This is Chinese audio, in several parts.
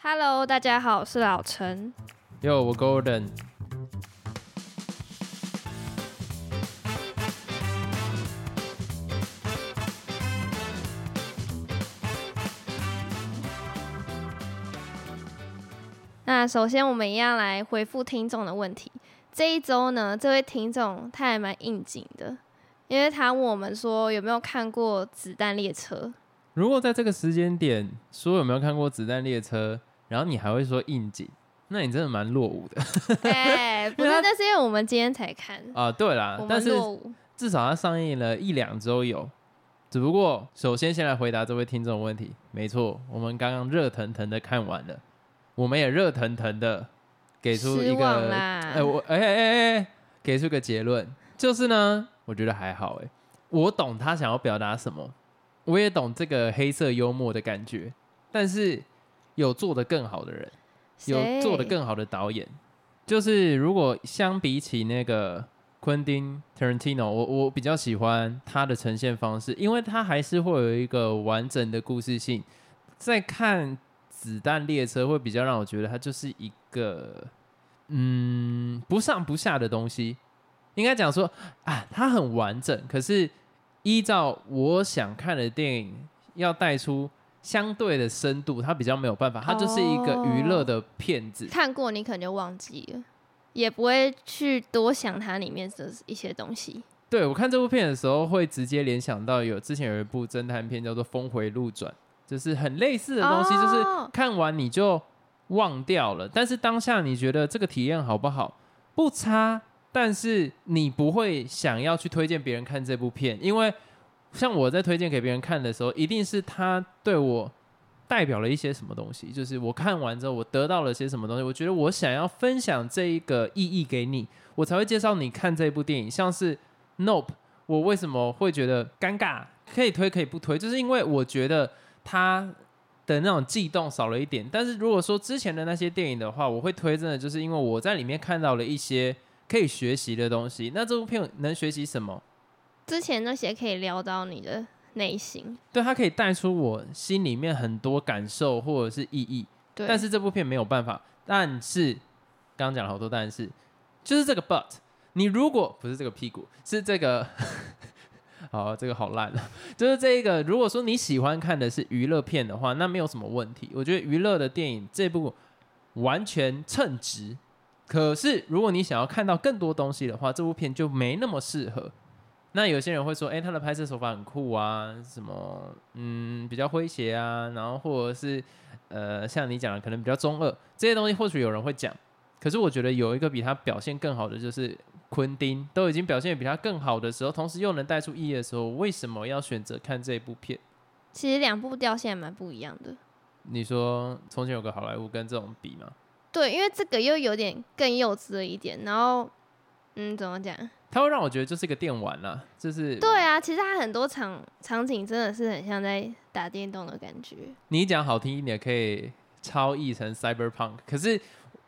Hello， 大家好，我是老陈。Yo， 我 Golden。那首先，我们一样来回复听众的问题。这一周呢，这位听众他还蛮应景的，因为他问我们说有没有看过《子弹列车》。如果在这个时间点说有没有看过《子弹列车》，然后你还会说应景，那你真的蛮落伍的。哎，不是，那是因为我们今天才看啊。对啦，但是至少它上映了一两周有。只不过，首先先来回答这位听众的问题。没错，我们刚刚热腾腾的看完了，我们也热腾腾的给出一个，给出一个结论，就是呢，我觉得还好。我懂他想要表达什么，我也懂这个黑色幽默的感觉，但是有做得更好的人。有做得更好的导演，就是如果相比起那个昆汀 Tarantino， 我比较喜欢他的呈现方式，因为他还是会有一个完整的故事性。在看《子弹列车》会比较让我觉得它就是一个不上不下的东西，应该讲说啊，它很完整，可是依照我想看的电影要带出相对的深度，它比较没有办法，它就是一个娱乐的片子。看过你可能就忘记了，也不会去多想它里面的一些东西。对，我看这部片的时候会直接联想到之前有一部侦探片叫做《峰回路转》，就是很类似的东西，就是看完你就忘掉了，但是当下你觉得这个体验好不好？不差，但是你不会想要去推荐别人看这部片，因为像我在推荐给别人看的时候，一定是他对我代表了一些什么东西，就是我看完之后我得到了些什么东西，我觉得我想要分享这一个意义给你，我才会介绍你看这部电影。像是 Nope， 我为什么会觉得尴尬，可以推可以不推，就是因为我觉得他的那种悸动少了一点。但是如果说之前的那些电影的话，我会推真的就是因为我在里面看到了一些可以学习的东西。那这部片能学习什么？之前那些可以聊到你的内心，对，它可以带出我心里面很多感受或者是意义。对，但是这部片没有办法。但是刚刚讲了好多但是，就是这个 but， 你如果不是这个屁股，是这个好，这个好烂了。就是这个，如果说你喜欢看的是娱乐片的话，那没有什么问题。我觉得娱乐的电影这部完全称职。可是如果你想要看到更多东西的话，这部片就没那么适合。那有些人会说，他的拍摄手法很酷啊，什么比较诙谐啊，然后或者是像你讲的可能比较中二，这些东西或许有人会讲。可是我觉得有一个比他表现更好的，就是昆汀都已经表现得比他更好的时候，同时又能带出意义的时候，为什么要选择看这部片？其实两部调性还蛮不一样的。你说从前有个好莱坞跟这种比吗？对，因为这个又有点更幼稚了一点，然后怎么讲，它会让我觉得就是一个电玩啦，就是对啊，其实它很多场景真的是很像在打电动的感觉。你讲好听一点可以超译成 cyberpunk， 可是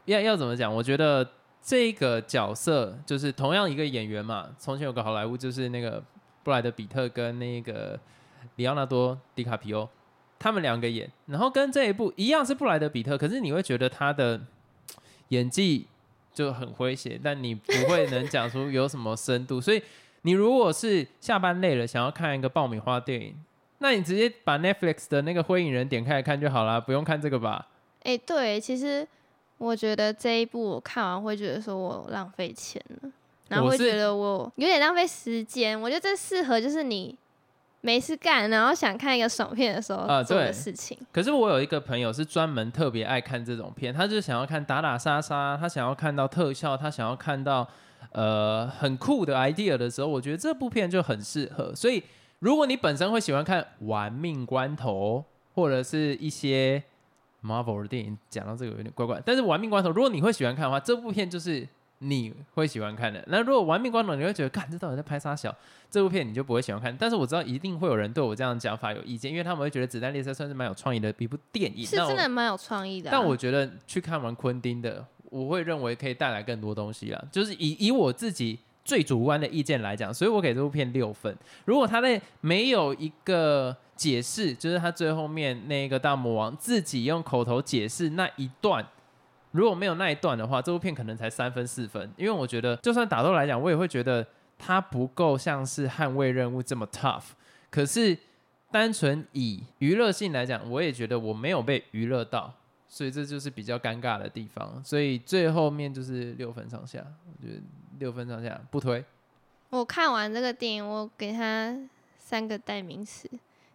要怎么讲？我觉得这个角色就是同样一个演员嘛，从前有个好莱坞就是那个布莱德·皮特跟那个里奥纳多·迪卡皮欧，他们两个演，然后跟这一部一样是布莱德·皮特，可是你会觉得他的演技就很诙谐，但你不会能讲出有什么深度。所以你如果是下班累了想要看一个爆米花电影，那你直接把 Netflix 的那个灰影人点开来看就好啦，不用看这个吧。对，其实我觉得这一部我看完会觉得说我浪费钱了，然后会觉得我有点浪费时间。我觉得这适合就是你没事干然后想看一个爽片的时候做的事情。可是我有一个朋友是专门特别爱看这种片，他就想要看打打杀杀，他想要看到特效，他想要看到很酷的 idea 的时候，我觉得这部片就很适合。所以如果你本身会喜欢看玩命关头或者是一些 Marvel 的电影，讲到这个有点怪怪，但是玩命关头如果你会喜欢看的话，这部片就是你会喜欢看的。那如果玩命关头你会觉得干这到底在拍啥小，这部片你就不会喜欢看。但是我知道一定会有人对我这样的讲法有意见，因为他们会觉得子弹列车算是蛮有创意的一部电影，是真的蛮有创意的。但我觉得去看完昆汀的，我会认为可以带来更多东西啦，就是以我自己最主观的意见来讲，所以我给这部片6分。如果他在没有一个解释，就是他最后面那个大魔王自己用口头解释那一段，如果没有那一段的话，这部片可能才3分4分。因为我觉得就算打斗来讲，我也会觉得它不够像是捍卫任务这么 tough， 可是单纯以娱乐性来讲，我也觉得我没有被娱乐到，所以这就是比较尴尬的地方。所以最后面就是6分上下，我觉得6分上下不推。我看完这个电影，我给他3个代名词。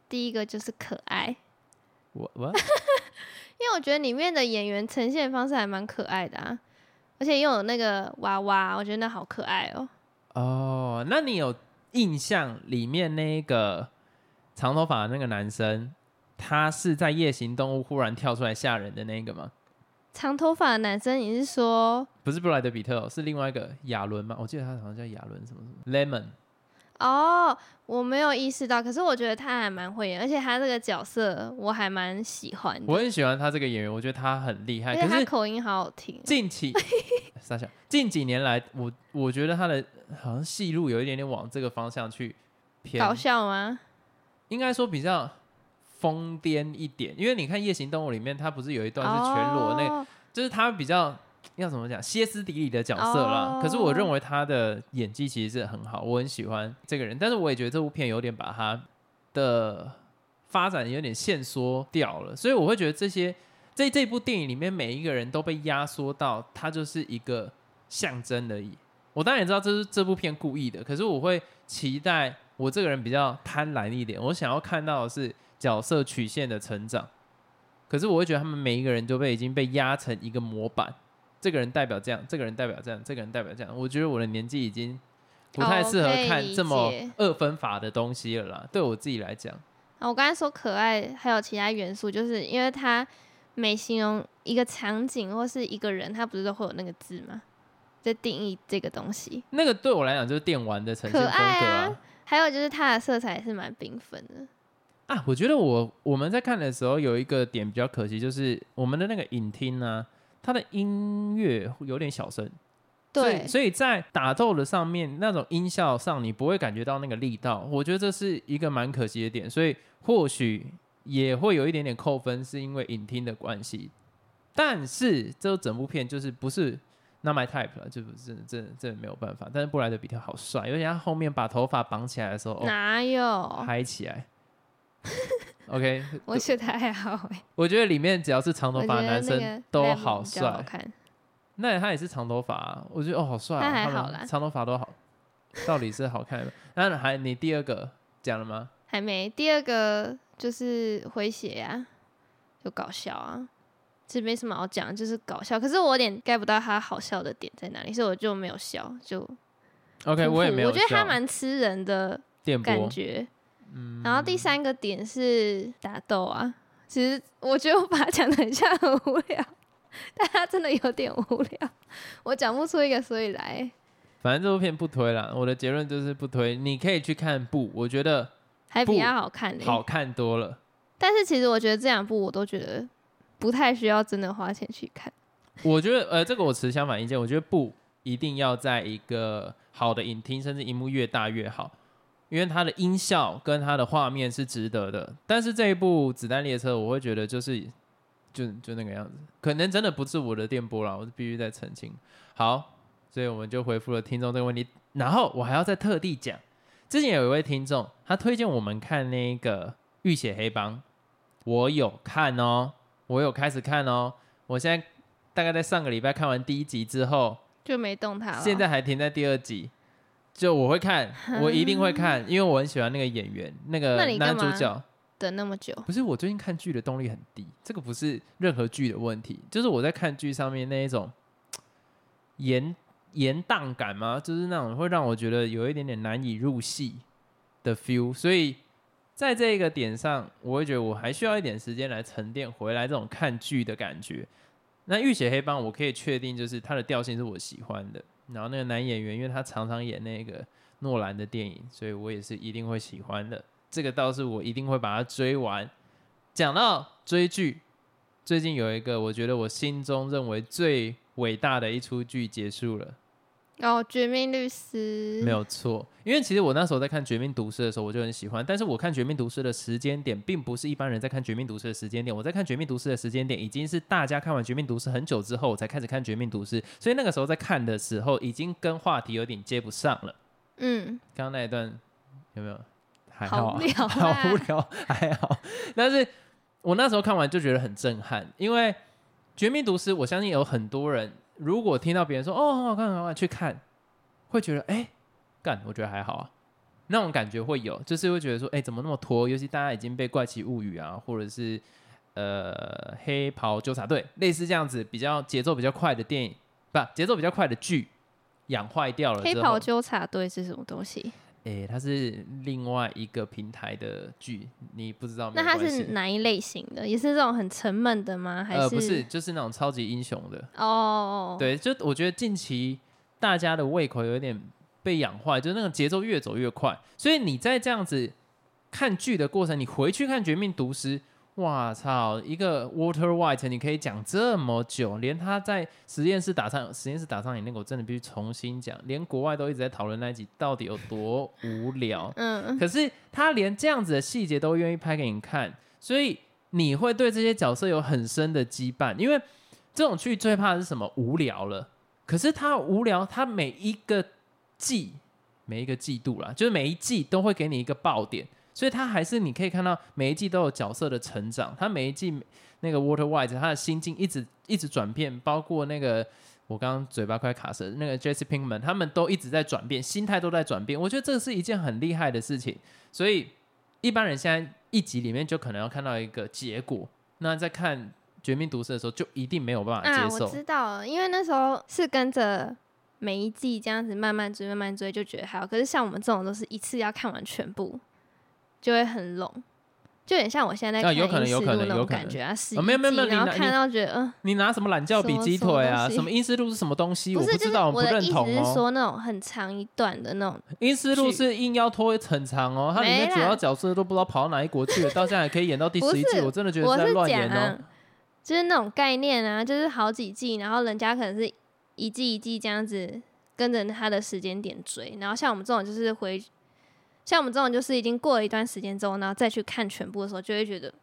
第一个就是可爱，What? 因为我觉得里面的演员呈现方式还蛮可爱的啊，而且又有那个娃娃，我觉得那好可爱哦。哦，那你有印象里面那个长头发的那个男生，他是在夜行动物忽然跳出来吓人的那个吗？长头发的男生，你是说不是布莱德·皮特，是另外一个亚伦吗？我记得他好像叫亚伦什么什么 Lemon。哦，我没有意识到，可是我觉得他还蛮会演，而且他这个角色我还蛮喜欢的。我很喜欢他这个演员，我觉得他很厉害，而且他口音好好听。近几年来，我觉得他的好像戏路有一点点往这个方向去偏，搞笑吗？应该说比较疯癫一点，因为你看《夜行动物》里面，他不是有一段是全裸那个，哦，就是他比较。要怎么讲，歇斯底里的角色啦，可是我认为他的演技其实是很好，我很喜欢这个人，但是我也觉得这部片有点把他的发展有点限缩掉了，所以我会觉得这部电影里面每一个人都被压缩到他就是一个象征而已。我当然也知道这是这部片故意的，可是我会期待，我这个人比较贪婪一点，我想要看到的是角色曲线的成长，可是我会觉得他们每一个人都已经被压成一个模板，这个人代表这样，这个人代表这样，这个人代表这样。我觉得我的年纪已经不太适合看这么2分法的东西了啦，对我自己来讲。我刚才说可爱还有其他元素，就是因为它每形容一个场景或是一个人，它不是都会有那个字吗？在定义这个东西。那个对我来讲就是电玩的呈现风格啊。还有就是它的色彩也是蛮缤纷的。啊，我觉得我们在看的时候有一个点比较可惜，就是我们的那个影厅啊。他的音乐有点小声，对，所以在打斗的上面那种音效上你不会感觉到那个力道，我觉得这是一个蛮可惜的点，所以或许也会有一点点扣分是因为影厅的关系，但是这整部片就是不是 not my type 了，就真的没有办法。但是布莱德比特好帅，而且他后面把头发绑起来的时候，哪有嗨起来OK， 我觉得还好耶，我觉得里面只要是长头发的男生都好帅，那他也是长头发啊，我觉得哦好帅，他还好啦，长头发都好，到底是好看的那还你第二个讲了吗？还没。第二个就是诙谐啊，就搞笑啊，这没什么好讲，就是搞笑，可是我有点get不到他好笑的点在哪里，所以我就没有笑，就 OK， 我也没有笑，我觉得他蛮吃人的感觉。然后第3个点是打斗啊，其实我觉得我把它讲得很像很无聊，但它真的有点无聊，我讲不出一个所以来。反正这部片不推啦，我的结论就是不推，你可以去看布，我觉得还比较好看，好看多了。但是其实我觉得这2部我都觉得不太需要真的花钱去看。我觉得这个我持相反意见，我觉得布一定要在一个好的影厅，甚至荧幕越大越好。因为它的音效跟它的画面是值得的，但是这一部《子弹列车》我会觉得就那个样子，可能真的不是我的电波啦，我必须再澄清。好，所以我们就回复了听众这个问题，然后我还要再特地讲，之前有一位听众他推荐我们看那个《浴血黑帮》，我有看哦，我有开始看哦，我现在大概在上个礼拜看完第1集之后就没动它了，现在还停在第2集。就我会看，我一定会看，因为我很喜欢那个演员，那个男主角。等那么久？不是，我最近看剧的动力很低，这个不是任何剧的问题，就是我在看剧上面那一种延宕感嘛，就是那种会让我觉得有一点点难以入戏的 feel， 所以在这个点上，我会觉得我还需要一点时间来沉淀回来这种看剧的感觉。那《浴血黑帮》我可以确定，就是它的调性是我喜欢的。然后那个男演员，因为他常常演那个诺兰的电影，所以我也是一定会喜欢的。这个倒是我一定会把它追完。讲到追剧，最近有一个我觉得我心中认为最伟大的一出剧结束了，哦，绝命律师，没有错。因为其实我那时候在看绝命毒师的时候我就很喜欢，但是我看绝命毒师的时间点并不是一般人在看绝命毒师的时间点，我在看绝命毒师的时间点已经是大家看完绝命毒师很久之后我才开始看绝命毒师，所以那个时候在看的时候已经跟话题有点接不上了。嗯，刚刚那一段有没有还好、啊、好无聊还好，但是我那时候看完就觉得很震撼，因为绝命毒师我相信有很多人如果听到别人说哦很好看很好看去看，会觉得哎干我觉得还好啊，那种感觉会有，就是会觉得说哎怎么那么拖，尤其大家已经被怪奇物语啊或者是黑袍纠察队类似这样子比较节奏比较快的电影不节奏比较快的剧养坏掉了之后。黑袍纠察队是什么东西？哎它是另外一个平台的剧，你不知道没有关系。那它是哪一类型的？也是这种很沉闷的吗？还是不是，就是那种超级英雄的哦。对，就我觉得近期大家的胃口有点被养坏，就是那个节奏越走越快，所以你在这样子看剧的过程，你回去看《绝命毒师》，哇操，一个 Walter White 你可以讲这么久，连他在实验室打上你那个我真的必须重新讲，连国外都一直在讨论那一集到底有多无聊嗯，可是他连这样子的细节都愿意拍给你看，所以你会对这些角色有很深的羁绊。因为这种剧最怕的是什么？无聊了。可是他无聊，他每一个季度啦，就是每一季都会给你一个爆点，所以他还是你可以看到每一季都有角色的成长，他每一季那个 Walter White 他的心境一直转变，包括那个我刚刚嘴巴快卡舌那个 Jesse Pinkman 他们都一直在转变，心态都在转变，我觉得这是一件很厉害的事情。所以一般人现在一集里面就可能要看到一个结果，那在看绝命毒师的时候就一定没有办法接受。啊我知道了，因为那时候是跟着每一季这样子慢慢追就觉得还好，可是像我们这种都是一次要看完全部就会很笼，就有点像我现在在看《阴尸路》那种感觉啊，11季、没有，然后看到觉得你拿什么懒觉比鸡腿啊？什么《阴尸路》是什么东西？不是，我不知道，就是、我不认同哦。我的意思是说那种很长一段的那种，《阴尸路》是硬要拖很长哦，它里面主要角色都不知道跑到哪一国去了，到现在还可以演到第11季，我真的觉得是在乱演哦。就是那种概念啊，就是好几季，然后人家可能是一季一季这样子跟着他的时间点追，然后像我们这种就是已经过了一段时间之后，然后再去看全部的时候，就会觉得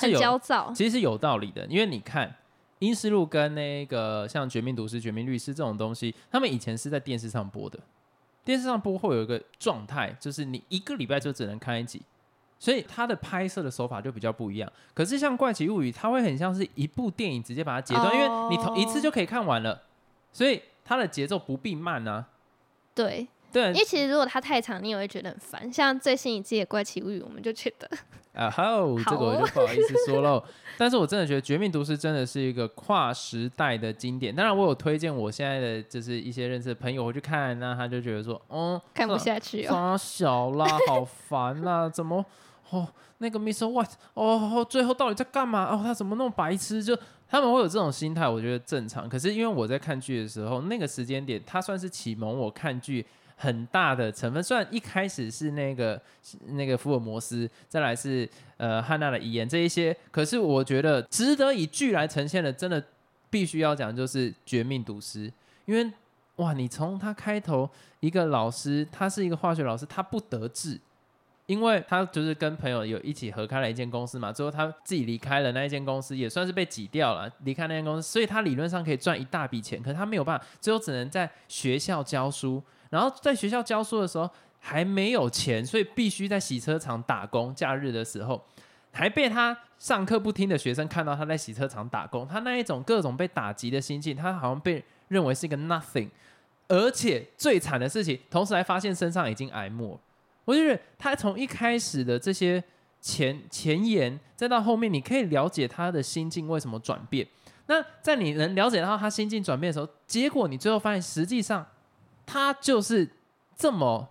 很焦躁。其实是有道理的，因为你看《阴尸路》跟那个像《绝命毒师》《绝命律师》这种东西，他们以前是在电视上播的。电视上播会有一个状态，就是你一个礼拜就只能看一集，所以它的拍摄的手法就比较不一样。可是像《怪奇物语》，它会很像是一部电影直接把它截断，因为你一次就可以看完了，所以它的节奏不必慢啊。对。对，因为其实如果它太长，你也会觉得很烦。像最新一季的《怪奇物语》，我们就觉得这个我就不好意思说喽。但是我真的觉得《绝命毒师》真的是一个跨时代的经典。当然，我有推荐我现在的就是一些认识的朋友回去看，那他就觉得说，看不下去哦，小啦，好烦啦，怎么那个 Mr. White 最后到底在干嘛？他怎么那么白痴？就他们会有这种心态，我觉得正常。可是因为我在看剧的时候，那个时间点，它算是启蒙我看剧很大的成分，虽然一开始是那个福尔摩斯，再来是汉娜的遗言这一些，可是我觉得值得以剧来呈现的，真的必须要讲就是《绝命毒师》，因为哇，你从他开头一个老师，他是一个化学老师，他不得志，因为他就是跟朋友有一起合开了一间公司嘛，最后他自己离开了那一间公司，也算是被挤掉了，离开那间公司，所以他理论上可以赚一大笔钱，可是他没有办法，最后只能在学校教书。然后在学校教书的时候还没有钱，所以必须在洗车场打工，假日的时候还被他上课不听的学生看到他在洗车场打工，他那一种各种被打击的心境，他好像被认为是一个 nothing， 而且最惨的事情同时还发现身上已经癌末。我就觉得他从一开始的这些前言再到后面，你可以了解他的心境为什么转变，那在你能了解到他心境转变的时候，结果你最后发现实际上他就是这么，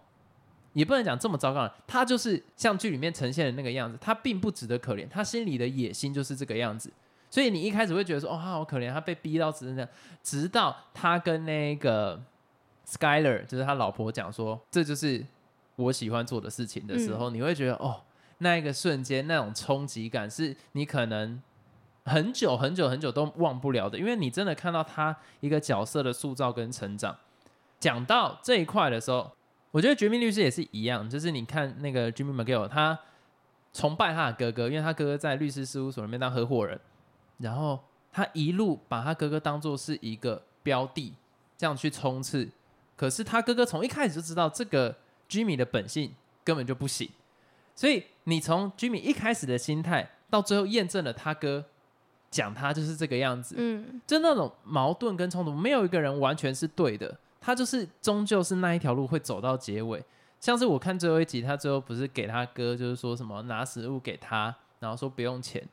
也不能讲这么糟糕，他就是像剧里面呈现的那个样子，他并不值得可怜，他心里的野心就是这个样子，所以你一开始会觉得说，他好可怜，他被逼到这样，直到他跟那个 Skyler 就是他老婆讲说，这就是我喜欢做的事情的时候，你会觉得那一个瞬间那种冲击感是你可能很久很久很久都忘不了的，因为你真的看到他一个角色的塑造跟成长。讲到这一块的时候，我觉得绝命律师也是一样，就是你看那个 Jimmy McGill， 他崇拜他的哥哥，因为他哥哥在律师事务所里面当合伙人，然后他一路把他哥哥当作是一个标的，这样去冲刺。可是他哥哥从一开始就知道这个 Jimmy 的本性根本就不行，所以你从 Jimmy 一开始的心态到最后验证了他哥讲他就是这个样子，就那种矛盾跟冲突，没有一个人完全是对的，他就是终究是那一条路会走到结尾。像是我看最后一集，他最后不是给他哥就是说什么拿食物给他，然后说不用钱，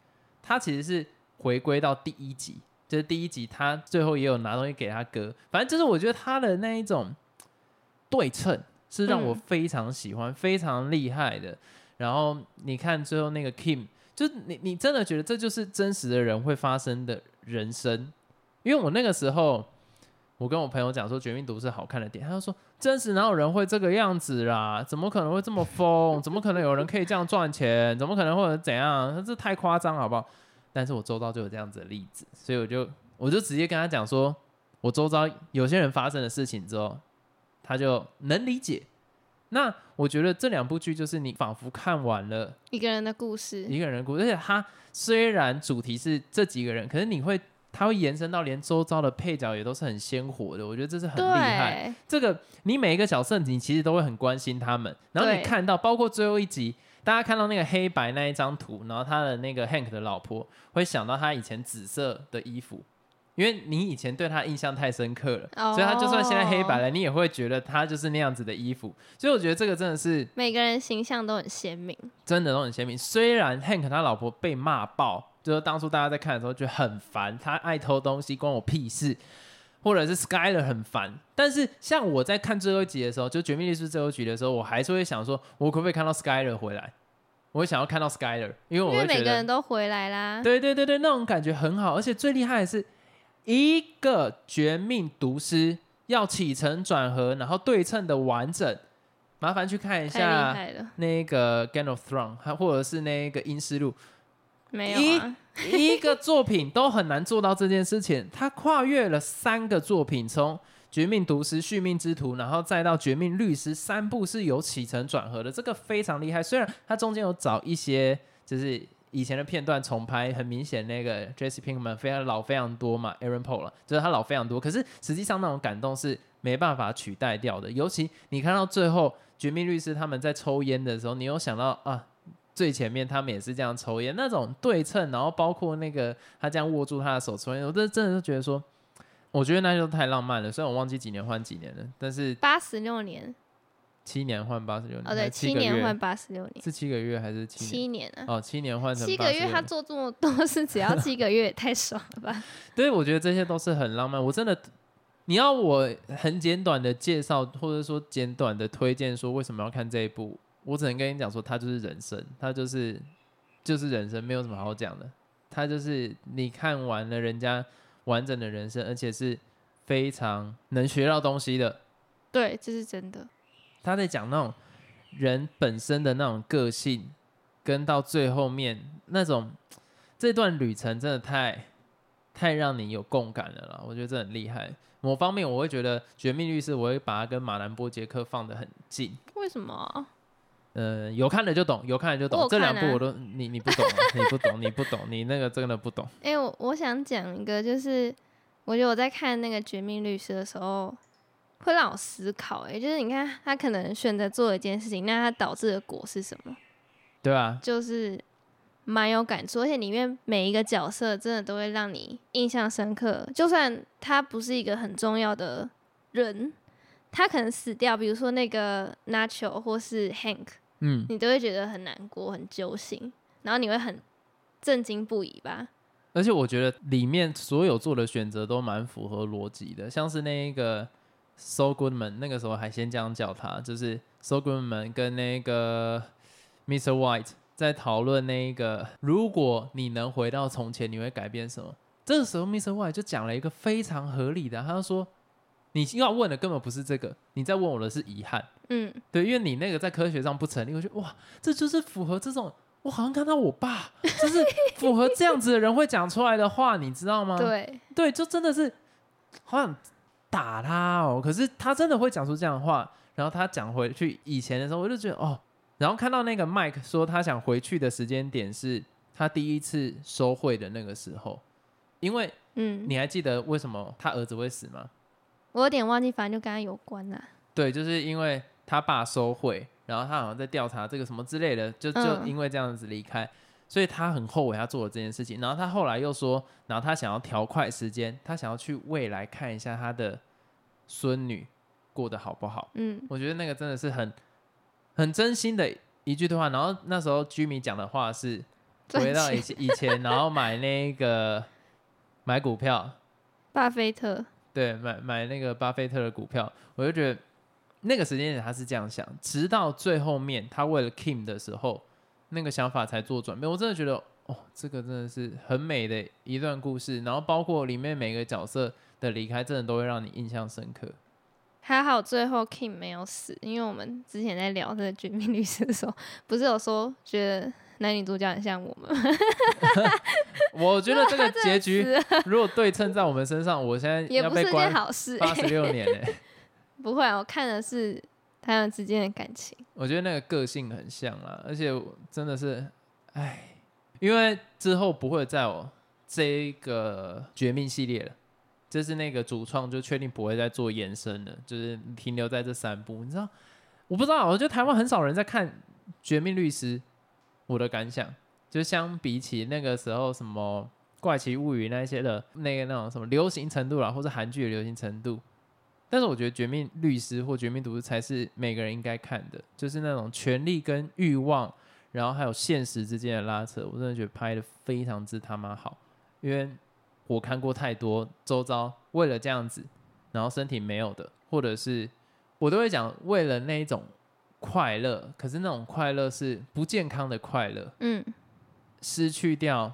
他其实是回归到第一集，就是第一集他最后也有拿东西给他哥，反正就是我觉得他的那一种对称是让我非常喜欢，非常厉害的。然后你看最后那个 Kim， 就是 你真的觉得这就是真实的人会发生的人生。因为我那个时候我跟我朋友讲说绝命毒师好看的点，他就说真实哪有人会这个样子啦，怎么可能会这么疯，怎么可能有人可以这样赚钱，怎么可能会怎样，这太夸张好不好。但是我周遭就有这样子的例子，所以我就直接跟他讲说我周遭有些人发生的事情之后，他就能理解。那我觉得这两部剧就是你仿佛看完了一个人的故事，一个人的故事，而且他虽然主题是这几个人，可是他会延伸到连周遭的配角也都是很鲜活的，我觉得这是很厉害。这个你每一个角色你其实都会很关心他们，然后你看到包括最后一集大家看到那个黑白那一张图，然后他的那个 Hank 的老婆会想到他以前紫色的衣服，因为你以前对他印象太深刻了，所以他就算现在黑白了你也会觉得他就是那样子的衣服。所以我觉得这个真的是每个人形象都很鲜明，真的都很鲜明。虽然 Hank 他老婆被骂爆，就是当初大家在看的时候觉得很烦，他爱偷东西关我屁事，或者是 Skyler 很烦，但是像我在看最后一集的时候，就绝命律师最后一集的时候，我还是会想说我可不可以看到 Skyler 回来，我会想要看到 Skyler， 因为每个人都回来啦。对对对对，那种感觉很好。而且最厉害的是一个绝命毒师要起承转合然后对称的完整，麻烦去看一下那个 Game of Thrones 或者是那个阴尸路，没有啊一个作品都很难做到这件事情。他跨越了3个作品，从绝命毒师、续命之徒，然后再到绝命律师，3部是有起承转合的，这个非常厉害。虽然他中间有找一些就是以前的片段重拍，很明显那个 Jesse Pinkman 非常老非常多嘛 Aaron Paul 啦，就是他老非常多，可是实际上那种感动是没办法取代掉的。尤其你看到最后绝命律师他们在抽烟的时候，你有想到啊最前面他们也是这样抽烟，那种对称，然后包括那个他这样握住他的手抽烟，我真的就觉得说我觉得那就太浪漫了。虽然我忘记几年换几年了，但是86年7年换86年，哦对，7年换86年是7个月还是7年啊？哦，7年换成7个月，他做这么多事只要7个月也太爽了吧？对，我觉得这些都是很浪漫。我真的，你要我很简短的介绍或者说简短的推荐说为什么要看这一部，我只能跟你讲说它就是人生，它就是人生，没有什么好讲的。它就是你看完了人家完整的人生，而且是非常能学到东西的。对，这是真的。他在讲那种人本身的那种个性，跟到最后面那种这段旅程真的太让你有共感了啦，我觉得这很厉害。某方面我会觉得绝命律师我会把它跟马南波杰克放得很近。为什么？有看了就懂，有看了就懂。这2部我都你不懂，你不懂，你不懂，你那个真的不懂。哎、欸，我想讲一个，就是我觉得我在看那个《绝命律师》的时候，会让我思考、欸。哎，就是你看他可能选择做一件事情，那他导致的果是什么？对啊，就是蛮有感触，而且里面每一个角色真的都会让你印象深刻。就算他不是一个很重要的人，他可能死掉，比如说那个 Nacho 或是 Hank。嗯，你都会觉得很难过很揪心，然后你会很震惊不已吧。而且我觉得里面所有做的选择都蛮符合逻辑的，像是那个 Saul Goodman， 那个时候还先这样叫他，就是 Saul Goodman 跟那个 Mr. White 在讨论那个如果你能回到从前你会改变什么。这个时候 Mr. White 就讲了一个非常合理的，他就说你要问的根本不是这个，你在问我的是遗憾。嗯，对，因为你那个在科学上不成立。我觉得哇，这就是符合这种，我好像看到我爸，就是符合这样子的人会讲出来的话，你知道吗？对，对，就真的是好像打他哦。可是他真的会讲出这样的话，然后他讲回去以前的时候，我就觉得哦。然后看到那个 Mike 说他想回去的时间点是他第一次收贿的那个时候，因为你还记得为什么他儿子会死吗？我有点忘记，反正就跟他有关啦。对，就是因为他爸收贿，然后他好像在调查这个什么之类的，就因为这样子离开，所以他很后悔他做了这件事情。然后他后来又说，然后他想要调快时间，他想要去未来看一下他的孙女过得好不好。我觉得那个真的是很真心的一句对话。然后那时候 Jimmy 讲的话是回到以前，然后买那个买股票，巴菲特。对，买那个巴菲特的股票，我就觉得那个时间点他是这样想，直到最后面他为了 Kim 的时候，那个想法才做转变。我真的觉得哦，这个真的是很美的一段故事，然后包括里面每个角色的离开，真的都会让你印象深刻。还好最后 Kim 没有死，因为我们之前在聊这个绝命律师的时候，不是有说觉得男女主角很像我们我觉得这个结局如果对称在我们身上，我现在要被关86年、欸、不会、啊、我看的是他们之间的感情。我觉得那个个性很像啦，而且真的是哎，因为之后不会再有这个绝命系列了，就是那个主创就确定不会再做延伸了，就是停留在这三部。你知道，我不知道，我觉得台湾很少人在看绝命律师。我的感想就相比起那个时候什么怪奇物语那些的那种什么流行程度啦，或是韩剧的流行程度，但是我觉得绝命律师或绝命毒师才是每个人应该看的，就是那种权力跟欲望，然后还有现实之间的拉扯，我真的觉得拍得非常之他妈好。因为我看过太多周遭为了这样子然后身体没有的，或者是我都会讲为了那一种快乐，可是那种快乐是不健康的快乐，失去掉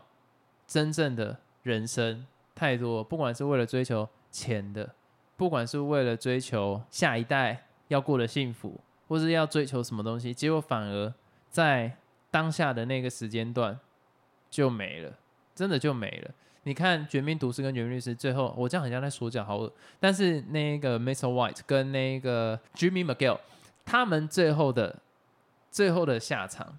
真正的人生太多，不管是为了追求钱的，不管是为了追求下一代要过得幸福，或是要追求什么东西，结果反而在当下的那个时间段就没了，真的就没了。你看绝命毒师跟绝命律师，最后我这样很像在说教，好恶，但是那个 Mr. White 跟那个 Jimmy McGill他们最后的下场，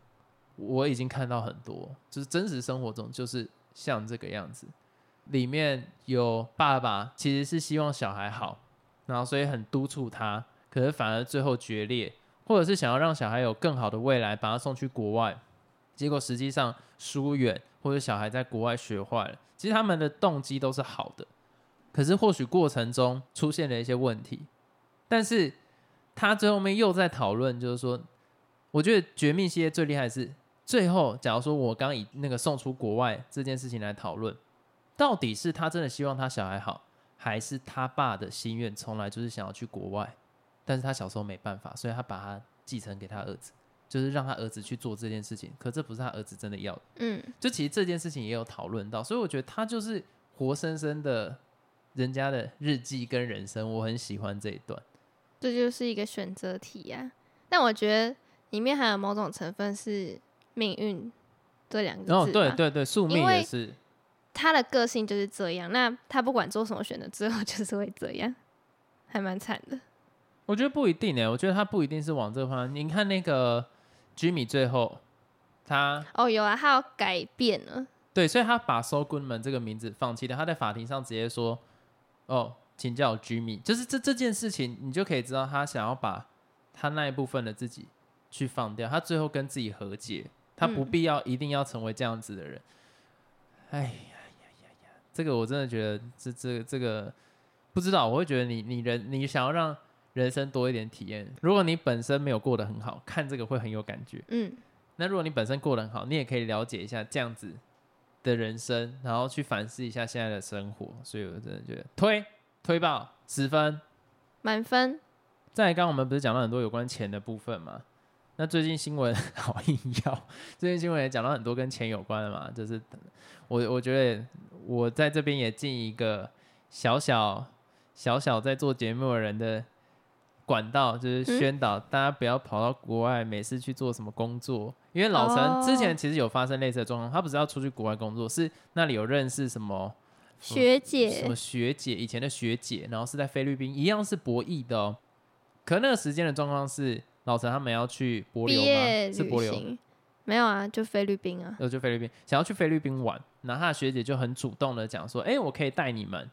我已经看到很多，就是真实生活中就是像这个样子。里面有爸爸其实是希望小孩好，然后所以很督促他，可是反而最后决裂，或者是想要让小孩有更好的未来，把他送去国外，结果实际上疏远，或者小孩在国外学坏了。其实他们的动机都是好的，可是或许过程中出现了一些问题，但是他最后面又在讨论，就是说我觉得绝命系列最厉害的是最后，假如说我刚以那个送出国外这件事情来讨论，到底是他真的希望他小孩好，还是他爸的心愿从来就是想要去国外，但是他小时候没办法，所以他把他继承给他儿子，就是让他儿子去做这件事情，可这不是他儿子真的要的。就其实这件事情也有讨论到，所以我觉得他就是活生生的人家的日记跟人生，我很喜欢这一段。这就是一个选择题啊，但我觉得里面还有某种成分是命运这两个字吧。对对对，宿命也是。因为他的个性就是这样，那他不管做什么选择，最后就是会这样，还蛮惨的。我觉得不一定欸，我觉得他不一定是往这个方向。你看那个 Jimmy 最后他有啊，他要改变了。对，所以他把 Saul Goodman 这个名字放弃了，他在法庭上直接说请叫我 Jimmy， 就是这件事情你就可以知道他想要把他那一部分的自己去放掉，他最后跟自己和解，他不必要一定要成为这样子的人。哎呀，这个我真的觉得这个不知道，我会觉得你想要让人生多一点体验，如果你本身没有过得很好，看这个会很有感觉。那如果你本身过得很好，你也可以了解一下这样子的人生，然后去反思一下现在的生活。所以我真的觉得推爆10分，满分。再来，刚刚我们不是讲到很多有关钱的部分嘛？那最近新闻好硬要，最近新闻也讲到很多跟钱有关的嘛。就是我觉得我在这边也尽一个小小在做节目的人的管道，就是宣导大家不要跑到国外每次去做什么工作。因为老陈之前其实有发生类似的状况，他不是要出去国外工作，是那里有认识什么学姐什么学姐，以前的学姐，然后是在菲律宾，一样是博弈的哦。可那个时间的状况是老陈他们要去帛琉吗？是帛琉？没有啊，就菲律宾啊，就菲律宾，想要去菲律宾玩，然后他的学姐就很主动的讲说，哎，我可以带你们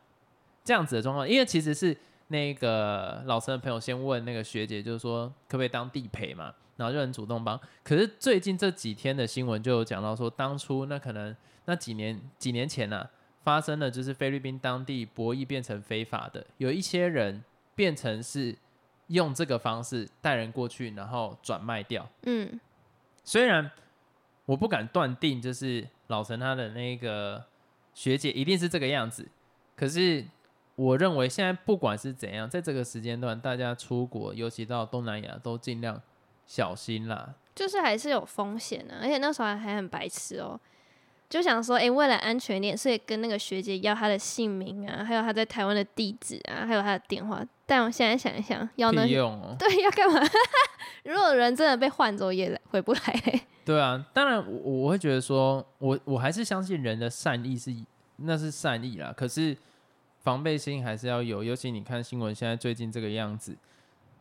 这样子的状况，因为其实是那个老陈的朋友先问那个学姐，就是说可不可以当地陪嘛，然后就很主动帮。可是最近这几天的新闻就有讲到说，当初那可能那几年前啊，发生了就是菲律宾当地博弈变成非法的，有一些人变成是用这个方式带人过去，然后转卖掉。嗯，虽然我不敢断定就是老陈他的那个学姐一定是这个样子，可是我认为现在不管是怎样，在这个时间段大家出国，尤其到东南亚都尽量小心啦，就是还是有风险啊。而且那时候还很白痴哦，就想说，为了安全一点，所以跟那个学姐要她的姓名啊，还有她在台湾的地址啊，还有她的电话。但我现在想一想，要能用哦，对，要干嘛？如果人真的被换走，也回不来。对啊，当然我会觉得说，我还是相信人的善意是那是善意啦，可是防备心还是要有。尤其你看新闻现在最近这个样子，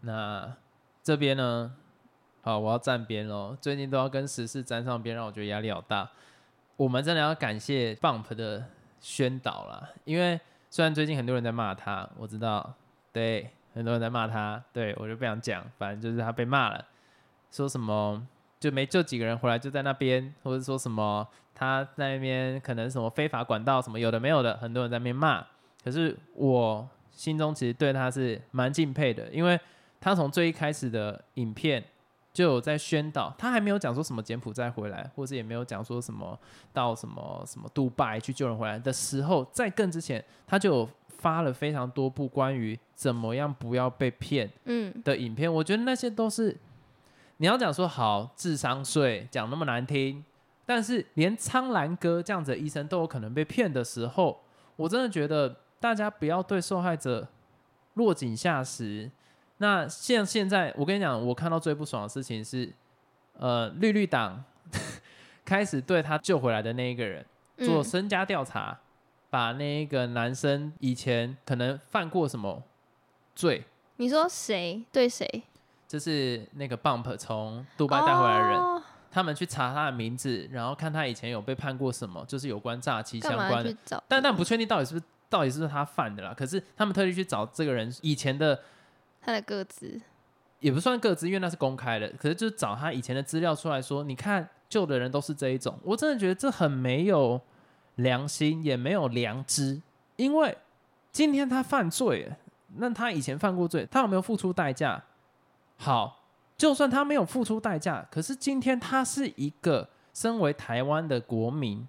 那这边呢，好，我要站边喽。最近都要跟时事沾上边，让我觉得压力好大。我们真的要感谢 Bump 的宣导啦，因为虽然最近很多人在骂他，我知道，对，很多人在骂他，对，我就不想讲，反正就是他被骂了，说什么就没救几个人回来就在那边，或者说什么他在那边可能什么非法管道什么有的没有的，很多人在那边骂。可是我心中其实对他是蛮敬佩的，因为他从最一开始的影片就有在宣导，他还没有讲说什么柬埔寨回来，或者也没有讲说什么到什么杜拜去救人回来的时候，在更之前他就有发了非常多部关于怎么样不要被骗的影片。我觉得那些都是你要讲说好智商税讲那么难听，但是连苍兰哥这样子的医生都有可能被骗的时候，我真的觉得大家不要对受害者落井下石。那像现在我跟你讲，我看到最不爽的事情是绿党开始对他救回来的那一个人做身家调查，把那个男生以前可能犯过什么罪。你说谁对谁？就是那个 Bump 从杜拜带回来的人，他们去查他的名字，然后看他以前有被判过什么，就是有关诈欺相关的，但不确定到底是不是他犯的啦。可是他们特地去找这个人以前的他的个资，也不算个资，因为那是公开的，可是就找他以前的资料出来说，你看救的人都是这一种。我真的觉得这很没有良心，也没有良知。因为今天他犯罪了，那他以前犯过罪，他有没有付出代价？好，就算他没有付出代价，可是今天他是一个身为台湾的国民，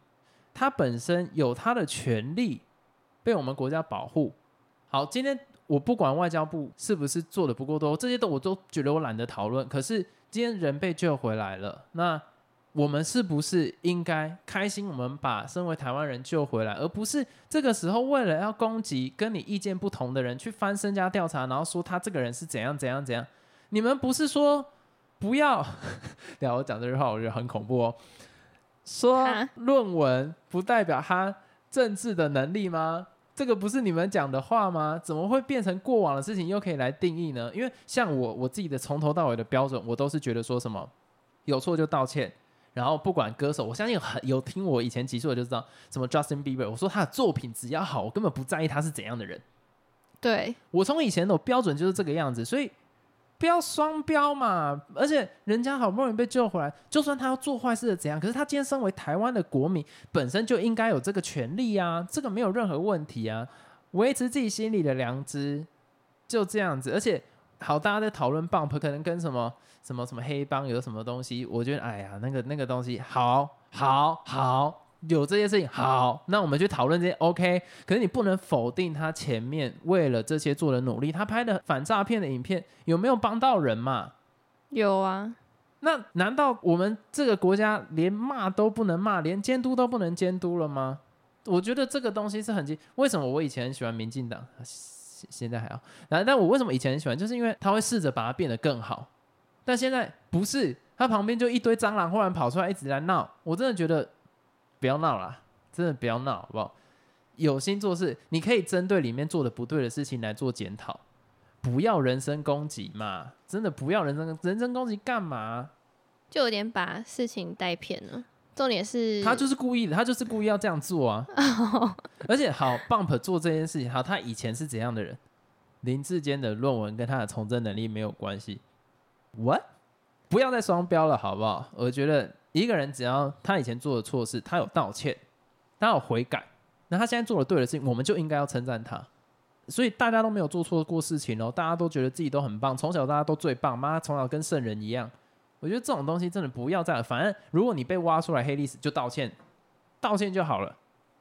他本身有他的权利被我们国家保护。好，今天我不管外交部是不是做的不够多，这些都我都觉得我懒得讨论。可是今天人被救回来了，那我们是不是应该开心？我们把身为台湾人救回来，而不是这个时候为了要攻击跟你意见不同的人去翻身家调查，然后说他这个人是怎样怎样怎样。你们不是说不要等下我讲这句话我觉得很恐怖哦，说论文不代表他政治的能力吗？这个不是你们讲的话吗？怎么会变成过往的事情又可以来定义呢？因为像我自己的从头到尾的标准，我都是觉得说什么有错就道歉，然后不管歌手，我相信有听我以前集数的就知道，什么 Justin Bieber， 我说他的作品只要好，我根本不在意他是怎样的人。对，我从以前的标准就是这个样子，所以不要双标嘛。而且人家好不容易被救回来，就算他要做坏事的怎样，可是他今天身为台湾的国民，本身就应该有这个权利啊，这个没有任何问题啊，维持自己心里的良知，就这样子。而且好，大家在讨论 Bump 可能跟什么黑帮有什么东西，我觉得哎呀，那个东西好有这些事情，好，那我们去讨论这些 OK。 可是你不能否定他前面为了这些做的努力，他拍的反诈骗的影片有没有帮到人嘛？有啊。那难道我们这个国家连骂都不能骂，连监督都不能监督了吗？我觉得这个东西是很为什么我以前很喜欢民进党，现在还好，但我为什么以前很喜欢，就是因为他会试着把它变得更好，但现在不是，他旁边就一堆蟑螂忽然跑出来一直在闹。我真的觉得不要闹啦，真的不要闹好不好？有心做事，你可以针对里面做的不对的事情来做检讨，不要人身攻击嘛，真的不要人身攻击干嘛？就有点把事情带偏了。重点是他就是故意的，他就是故意要这样做啊。而且好 Bump 做这件事情，好，他以前是怎样的人？林志坚的论文跟他的从政能力没有关系。What？ 不要再双标了好不好？我觉得一个人只要他以前做的错事，他有道歉，他有悔改，那他现在做的对的事情，我们就应该要称赞他。所以大家都没有做错过事情哦，大家都觉得自己都很棒，从小大家都最棒，妈从小跟圣人一样。我觉得这种东西真的不要这样，反正如果你被挖出来黑历史，就道歉，道歉就好了，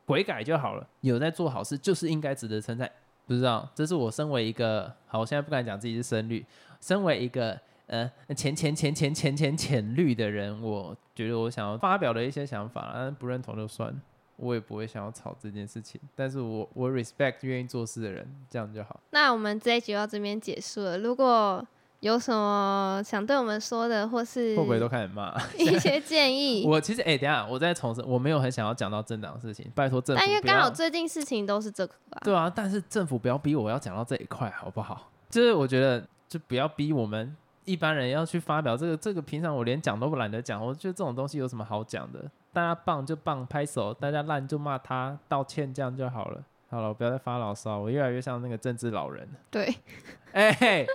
悔改就好了。有在做好事，就是应该值得称赞。不知道，这是我身为一个，好，我现在不敢讲自己是深绿，身为一个浅绿的人，我觉得我想要发表的一些想法，不认同就算了。我也不会想要吵这件事情，但是我 respect 愿意做事的人，这样就好。那我们这一集到这边结束了，如果有什么想对我们说的，或是会不会都开始骂一些建议？我其实等一下我再重申，我没有很想要讲到政党的事情，拜托政府不要。但因为刚好最近事情都是这个吧。对啊，但是政府不要逼我要讲到这一块，好不好？就是我觉得就不要逼我们一般人要去发表这个，平常我连讲都不懒得讲，我觉得这种东西有什么好讲的？大家棒就棒，拍手；大家烂就骂他，道歉，这样就好了。好了，我不要再发牢骚，我越来越像那个政治老人。对，欸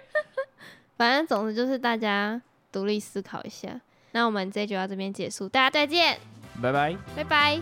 反正总之就是大家独立思考一下。那我们这一集到这边结束，大家再见，拜拜，拜拜。